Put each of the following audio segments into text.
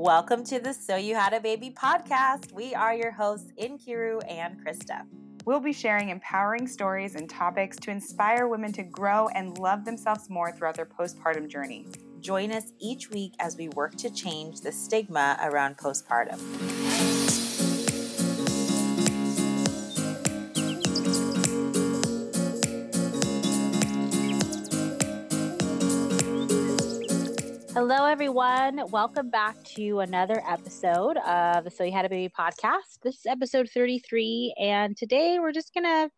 Welcome to the So You Had a Baby podcast. We are your hosts, Inkiru and Krista. We'll be sharing empowering stories and topics to inspire women to grow and love themselves more throughout their postpartum journey. Join us each week as we work to change the stigma around postpartum. Hello, everyone. Welcome back to another episode of the So You Had a Baby podcast. This is episode 33, and today we're just gonna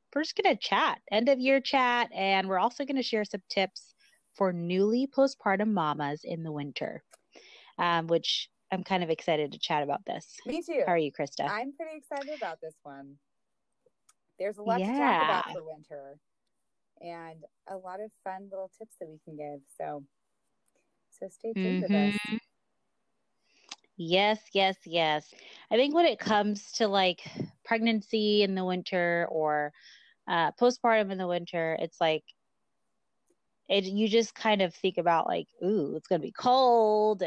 chat, end of year chat, and we're also gonna share some tips for newly postpartum mamas in the winter, which I'm kind of excited to chat about this. Me too. How are you, Krista? I'm pretty excited about this one. There's a lot to talk about for winter, and a lot of fun little tips that we can give. So stay tuned with us. Yes. I think when it comes to like pregnancy in the winter or postpartum in the winter, it's like you just kind of think about like, ooh, it's gonna be cold,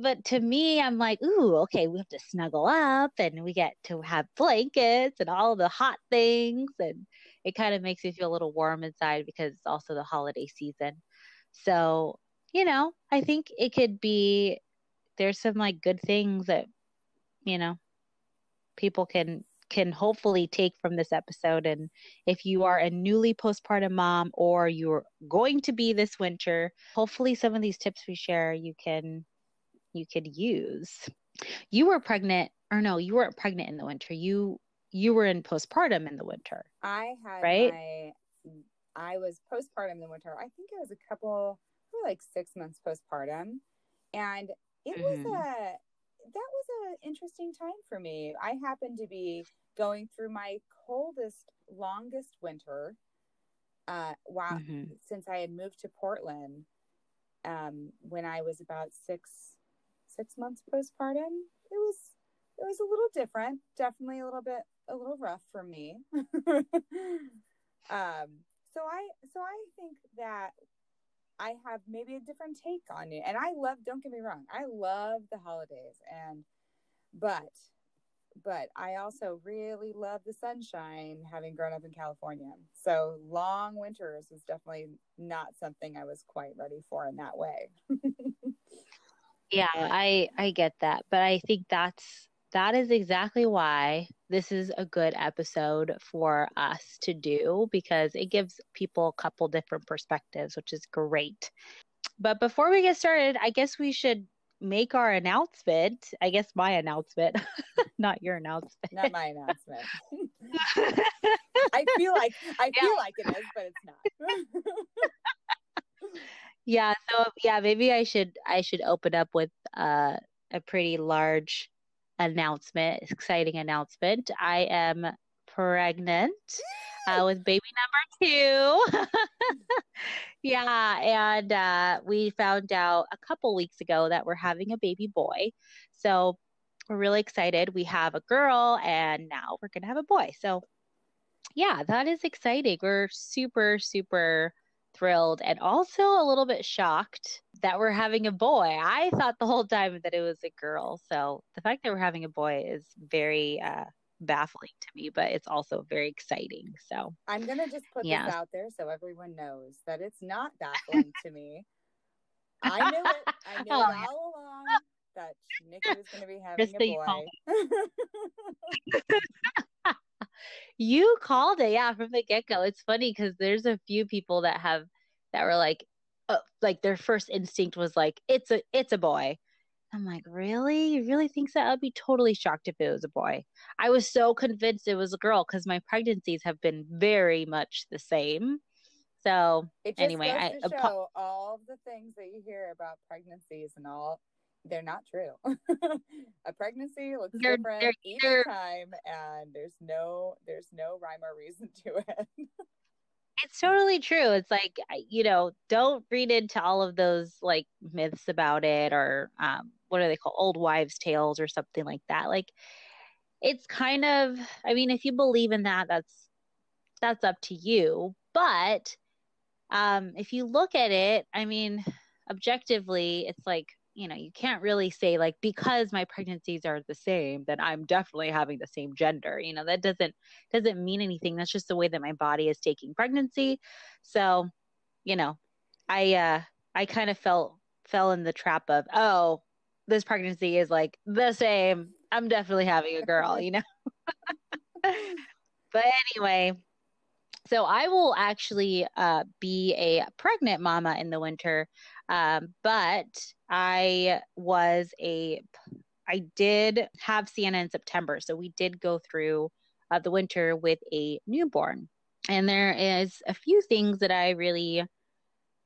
but to me, I'm like, ooh, okay, we have to snuggle up and we get to have blankets and all the hot things, and it kind of makes me feel a little warm inside because it's also the holiday season. So, you know, I think it could be, there's some like good things that, you know, people can hopefully take from this episode. And if you are a newly postpartum mom or you're going to be this winter, hopefully some of these tips we share, you could use. You were pregnant, or no, you weren't pregnant in the winter. You were in postpartum in the winter. I was postpartum in the winter. I think it was a couple, like 6 months postpartum, and it was an interesting time for me. I happened to be going through my coldest, longest winter since I had moved to Portland when I was about six months postpartum. It was a little different, definitely a little rough for me. So I think that I have maybe a different take on it. And I love, don't get me wrong, I love the holidays, but I also really love the sunshine, having grown up in California. So long winters was definitely not something I was quite ready for in that way. Yeah, I get that. But I think that is exactly why this is a good episode for us to do, because it gives people a couple different perspectives, which is great. But before we get started, I guess we should make our announcement. I guess my announcement, not your announcement. Not my announcement. I feel like it is, but it's not. Yeah. So yeah, maybe I should open up with a pretty large exciting announcement. I am pregnant with baby number 2. Yeah, and we found out a couple weeks ago that we're having a baby boy, so we're really excited. We have a girl, and now we're gonna have a boy, so yeah, that is exciting. We're super, super thrilled, and also a little bit shocked that we're having a boy. I thought the whole time that it was a girl. So the fact that we're having a boy is very baffling to me, but it's also very exciting. So I'm going to just put this out there so everyone knows that it's not baffling to me. I knew it. I knew it all along that Nick was going to be having a boy. You called it, yeah, from the get-go. It's funny because there's a few people that were like their first instinct was like, it's a boy. I'm like, really? You really think so? I'd be totally shocked if it was a boy. I was so convinced it was a girl because my pregnancies have been very much the same. So anyway, I show all the things that you hear about pregnancies and all, they're not true. A pregnancy looks different each time, and there's no rhyme or reason to it. It's totally true. It's like, you know, don't read into all of those like myths about it, or what are they called? Old wives' tales or something like that. Like, it's kind of, I mean, if you believe in that, that's up to you. But if you look at it, I mean, objectively, it's like, you know, you can't really say like, because my pregnancies are the same, then I'm definitely having the same gender. You know, that doesn't mean anything. That's just the way that my body is taking pregnancy. So, you know, I kind of fell in the trap of, oh, this pregnancy is like the same, I'm definitely having a girl, you know? But anyway, so I will actually be a pregnant mama in the winter. But I did have Sienna in September. So we did go through the winter with a newborn. And there is a few things that I really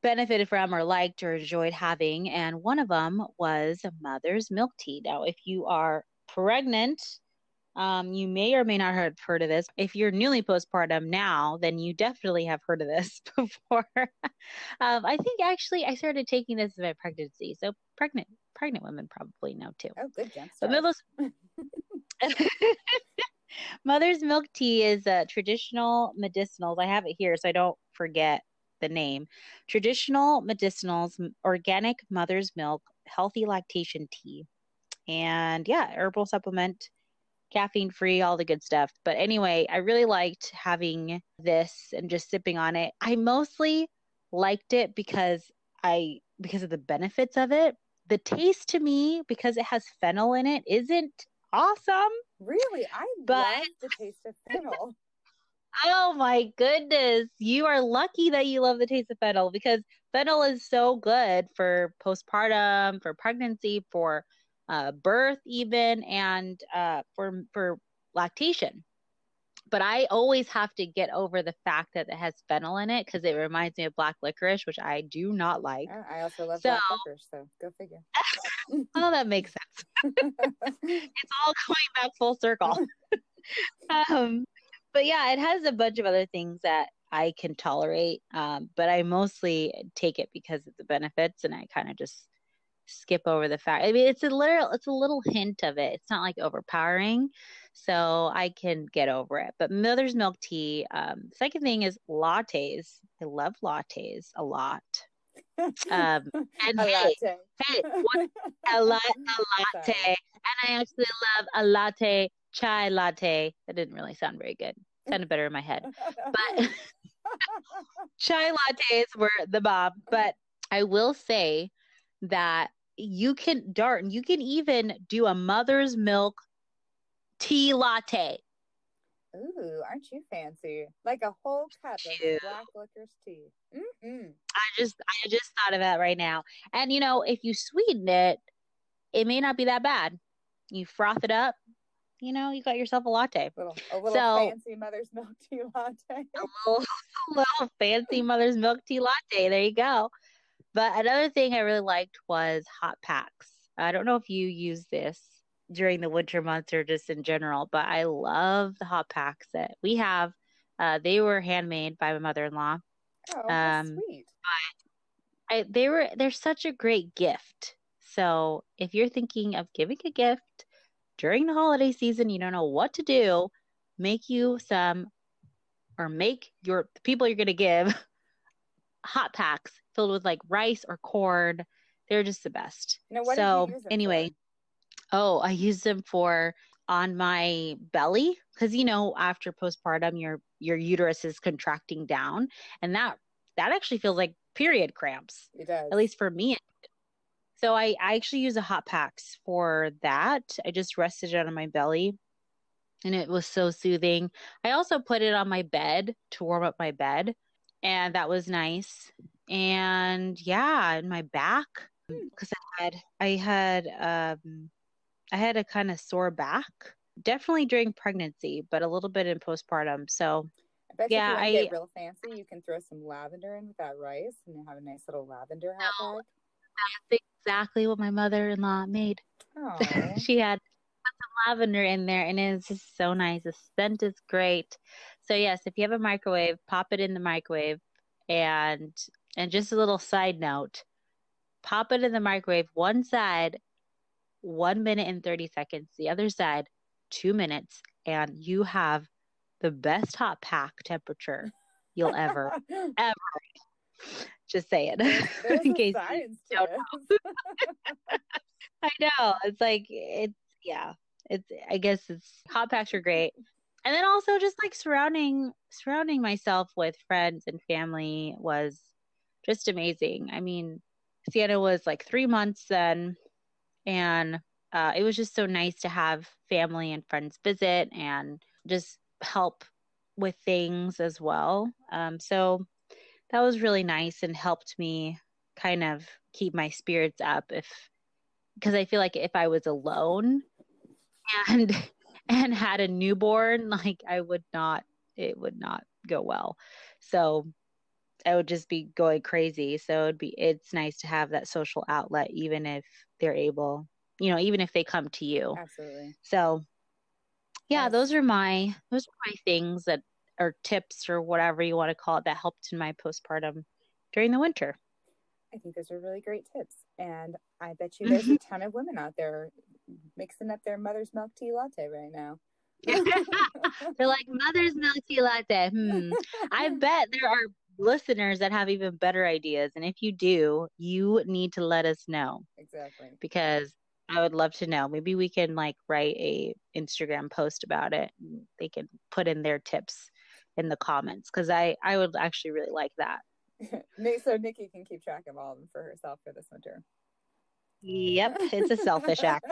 benefited from or liked or enjoyed having. And one of them was mother's milk tea. Now, if you are pregnant, you may or may not have heard of this. If you're newly postpartum now, then you definitely have heard of this before. I think actually I started taking this in my pregnancy. So pregnant women probably know too. Oh, good job. Mother's milk tea is traditional medicinals. I have it here so I don't forget the name. Traditional medicinals, organic mother's milk, healthy lactation tea. And yeah, herbal supplement. Caffeine free, all the good stuff. But anyway, I really liked having this and just sipping on it. I mostly liked it because of the benefits of it. The taste to me, because it has fennel in it, isn't awesome. Really? I love the taste of fennel. Oh my goodness. You are lucky that you love the taste of fennel, because fennel is so good for postpartum, for pregnancy, for birth even, and for lactation. But I always have to get over the fact that it has fennel in it, because it reminds me of black licorice, which I do not like. I also love black licorice, so go figure. Oh, that makes sense. It's all going back full circle. But yeah, it has a bunch of other things that I can tolerate, but I mostly take it because of the benefits, and I kind of just skip over the fact. I mean, it's a little hint of it. It's not like overpowering, so I can get over it. But mother's milk tea. Second thing is lattes. I love lattes a lot. And a latte. And I actually love a latte, chai latte. That didn't really sound very good. It sounded better in my head. But chai lattes were the bomb. But I will say that you can even do a mother's milk tea latte. Ooh, aren't you fancy? Like a whole cup of black licorice tea. Mm-hmm. I just thought of that right now. And you know, if you sweeten it, it may not be that bad. You froth it up, you know, you got yourself a latte. A little fancy mother's milk tea latte. a little fancy mother's milk tea latte. There you go. But another thing I really liked was hot packs. I don't know if you use this during the winter months or just in general, but I love the hot packs that we have. They were handmade by my mother-in-law. Oh, sweet. But they're such a great gift. So if you're thinking of giving a gift during the holiday season, you don't know what to do, make the people you're going to give hot packs filled with like rice or corn. They're just the best. Now, I use them for on my belly, because you know, after postpartum, your uterus is contracting down, and that actually feels like period cramps. It does. At least for me. So I actually use a hot packs for that. I just rested it on my belly, and it was so soothing. I also put it on my bed to warm up my bed. And that was nice. And yeah, in my back, because I had a kind of sore back, definitely during pregnancy, but a little bit in postpartum. So I bet if you get real fancy, you can throw some lavender in with that rice and have a nice little lavender hot bag. That's exactly what my mother-in-law made. She had some lavender in there, and it's just so nice. The scent is great. So yes, if you have a microwave, pop it in the microwave. And just a little side note, pop it in the microwave, one side 1 minute and 30 seconds, the other side 2 minutes, and you have the best hot pack temperature you'll ever Just saying. There's in case science to it. I know. It's like, I guess it's hot packs are great. And then also just like surrounding myself with friends and family was just amazing. I mean, Sienna was like 3 months then, and it was just so nice to have family and friends visit and just help with things as well. So that was really nice and helped me kind of keep my spirits up, because I feel like if I was alone and had a newborn, like it would not go well. So I would just be going crazy. So it's nice to have that social outlet, even if they're able, even if they come to you. Absolutely. So yeah, yes. Those are my things that are tips or whatever you want to call it that helped in my postpartum during the winter. I think those are really great tips. And I bet you there's a ton of women out there mixing up their mother's milk tea latte right now. They're like, mother's milk tea latte. I bet there are listeners that have even better ideas. And if you do, you need to let us know. Exactly. Because I would love to know. Maybe we can like write a Instagram post about it. They can put in their tips in the comments. Cause I would actually really like that. So Nikki can keep track of all of them for herself for this winter. Yep. It's a selfish act.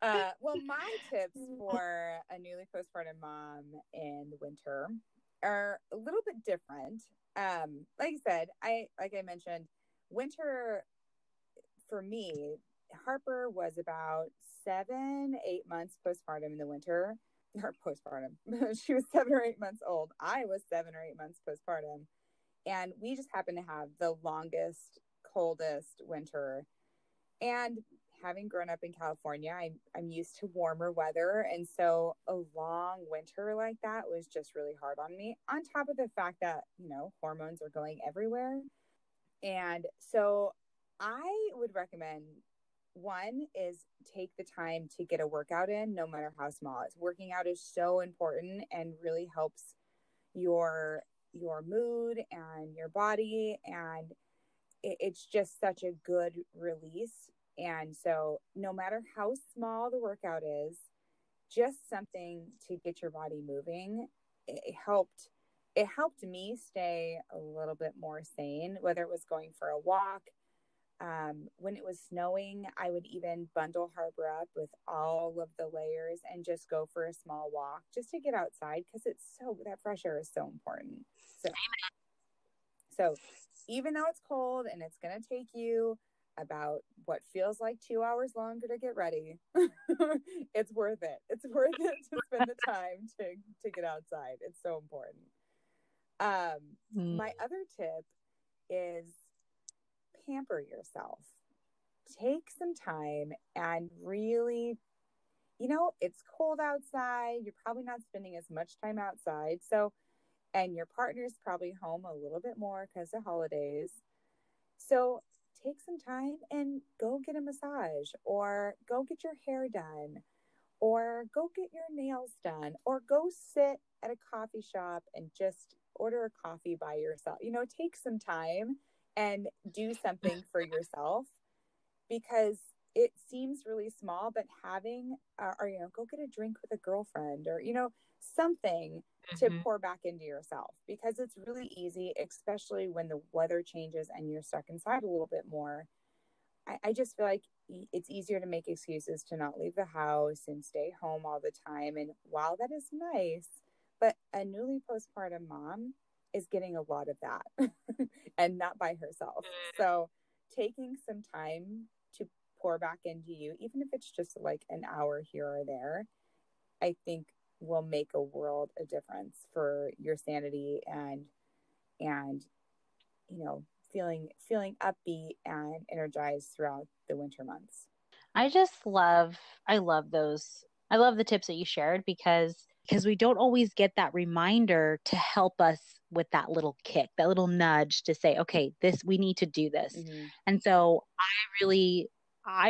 Well, my tips for a newly postpartum mom in the winter are a little bit different. Like I said, like I mentioned, winter for me, Harper was about 7-8 months postpartum in the winter. Or postpartum. She was 7 or 8 months old. I was 7 or 8 months postpartum. And we just happened to have the longest, coldest winter. And having grown up in California, I'm used to warmer weather. And so a long winter like that was just really hard on me. On top of the fact that, hormones are going everywhere. And so I would recommend, one is take the time to get a workout in, no matter how small. It's working out is so important and really helps your mood and your body. And it's just such a good release. And so no matter how small the workout is, just something to get your body moving. It helped me stay a little bit more sane, whether it was going for a walk. When it was snowing, I would even bundle Harper up with all of the layers and just go for a small walk just to get outside, because that fresh air is so important. So even though it's cold and it's going to take you about what feels like 2 hours longer to get ready, it's worth it. It's worth it to spend the time to get outside. It's so important. My other tip is pamper yourself. Take some time and really, it's cold outside. You're probably not spending as much time outside. So, and your partner's probably home a little bit more because of holidays. So take some time and go get a massage, or go get your hair done, or go get your nails done, or go sit at a coffee shop and just order a coffee by yourself. Take some time and do something for yourself, because it seems really small, but having, go get a drink with a girlfriend, or, something to pour back into yourself, because it's really easy, especially when the weather changes and you're stuck inside a little bit more. I just feel like it's easier to make excuses to not leave the house and stay home all the time. And while that is nice, but a newly postpartum mom is getting a lot of that and not by herself. So taking some time to pour back into you, even if it's just like an hour here or there, I think will make a world of difference for your sanity and feeling upbeat and energized throughout the winter months. I love the tips that you shared, because we don't always get that reminder to help us with that little kick, that little nudge to say, okay, we need to do this. Mm-hmm. And so I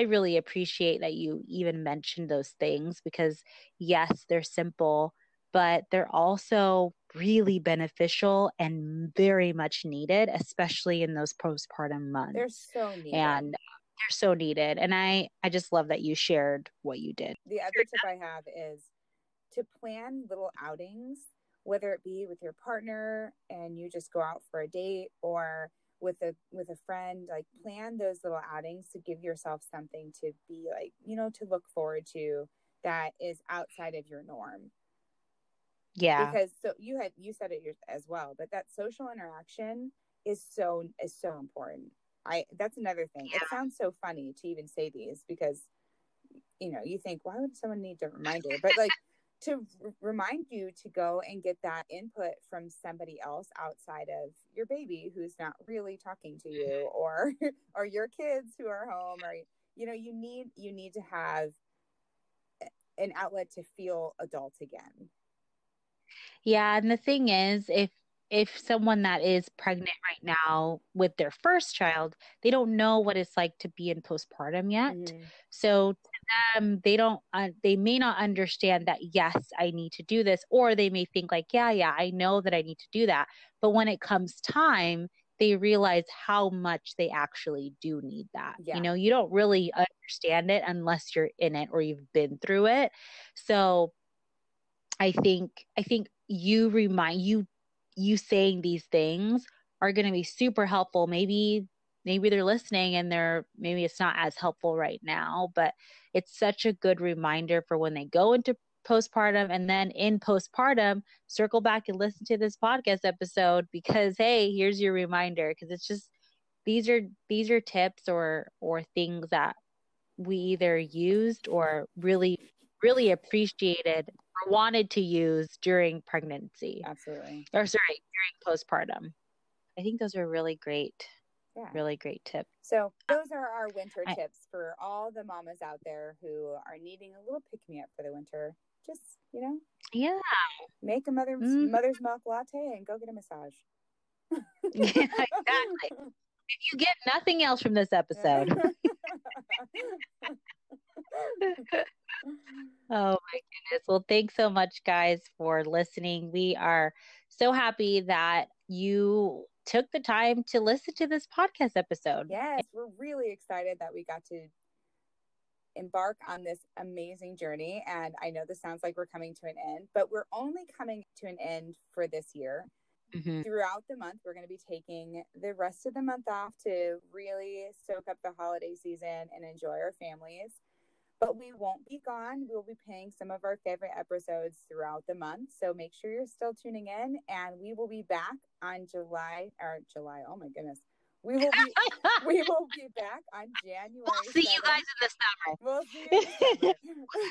really appreciate that you even mentioned those things, because yes, they're simple, but they're also really beneficial and very much needed, especially in those postpartum months. They're so needed. And they're so needed. And I just love that you shared what you did. The other tip I have is to plan little outings, whether it be with your partner and you just go out for a date, or with a friend. Like, plan those little outings to give yourself something to be like, you know, to look forward to that is outside of your norm. Yeah. Because so you said it as well, but that social interaction is so important. That's another thing. Yeah. It sounds so funny to even say these because, you know, you think, why would someone need to remind you? But like, to remind you to go and get that input from somebody else outside of your baby who's not really talking to you, or your kids who are home, or, you know, you need to have an outlet to feel adult again. Yeah. And the thing is, if someone that is pregnant right now with their first child, they don't know what it's like to be in postpartum yet. Mm-hmm. So to them, they may not understand that, yes, I need to do this, or they may think like, yeah, I know that I need to do that. But when it comes time, they realize how much they actually do need that. Yeah. You know, you don't really understand it unless you're in it or you've been through it. So I think you saying these things are going to be super helpful. Maybe they're listening and maybe it's not as helpful right now, but it's such a good reminder for when they go into postpartum, and then in postpartum, circle back and listen to this podcast episode because, hey, here's your reminder. Cause it's just, these are tips or things that we either used or really, really appreciated or wanted to use during pregnancy. Absolutely. Or sorry, during postpartum. I think those are really great, really great tips. So those are our winter tips for all the mamas out there who are needing a little pick-me-up for the winter. Just, you know, make a mother's milk latte and go get a massage. Exactly. If you get nothing else from this episode. Oh my goodness. Well, thanks so much, guys, for listening. We are so happy that you took the time to listen to this podcast episode. Yes, we're really excited that we got to embark on this amazing journey. And I know this sounds like we're coming to an end, but we're only coming to an end for this year. Mm-hmm. Throughout the month, we're going to be taking the rest of the month off to really soak up the holiday season and enjoy our families. But we won't be gone. We'll be playing some of our favorite episodes throughout the month. So make sure you're still tuning in, and we will be back on July. Oh my goodness. We will be back on January. We'll see 7th. You guys in the summer. We'll see you in the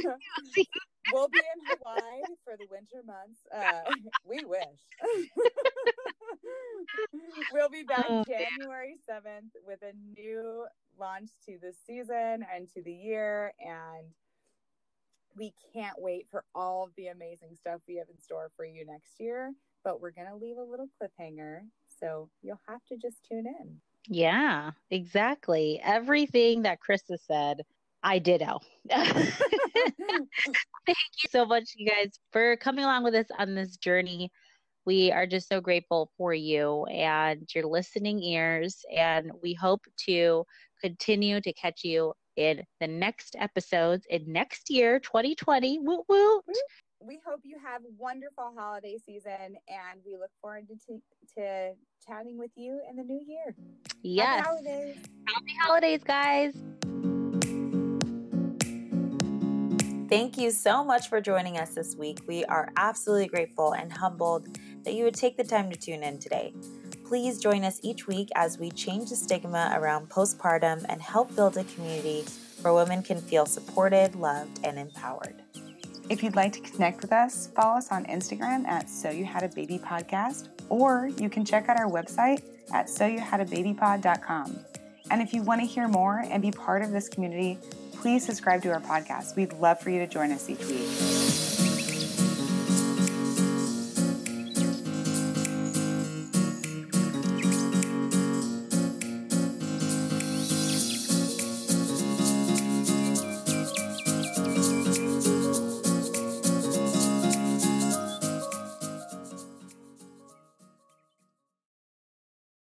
summer. We'll be in Hawaii for the winter months. We wish. We'll be back January 7th with a new launch to the season and to the year, and we can't wait for all of the amazing stuff we have in store for you next year. But we're gonna leave a little cliffhanger, so you'll have to just tune in. Yeah, exactly. Everything that Krista said, I ditto. Thank you so much, you guys, for coming along with us on this journey. We are just so grateful for you and your listening ears, and we hope to continue to catch you in the next episodes in next year, 2020. Woot woot! We hope you have a wonderful holiday season, and we look forward to chatting with you in the new year. Yes. Happy holidays. Happy holidays, guys. Thank you so much for joining us this week. We are absolutely grateful and humbled that you would take the time to tune in today. Please join us each week as we change the stigma around postpartum and help build a community where women can feel supported, loved, and empowered. If you'd like to connect with us, follow us on Instagram at SoYouHadABabyPodcast, or you can check out our website at SoYouHadABabyPod.com. And if you want to hear more and be part of this community, please subscribe to our podcast. We'd love for you to join us each week.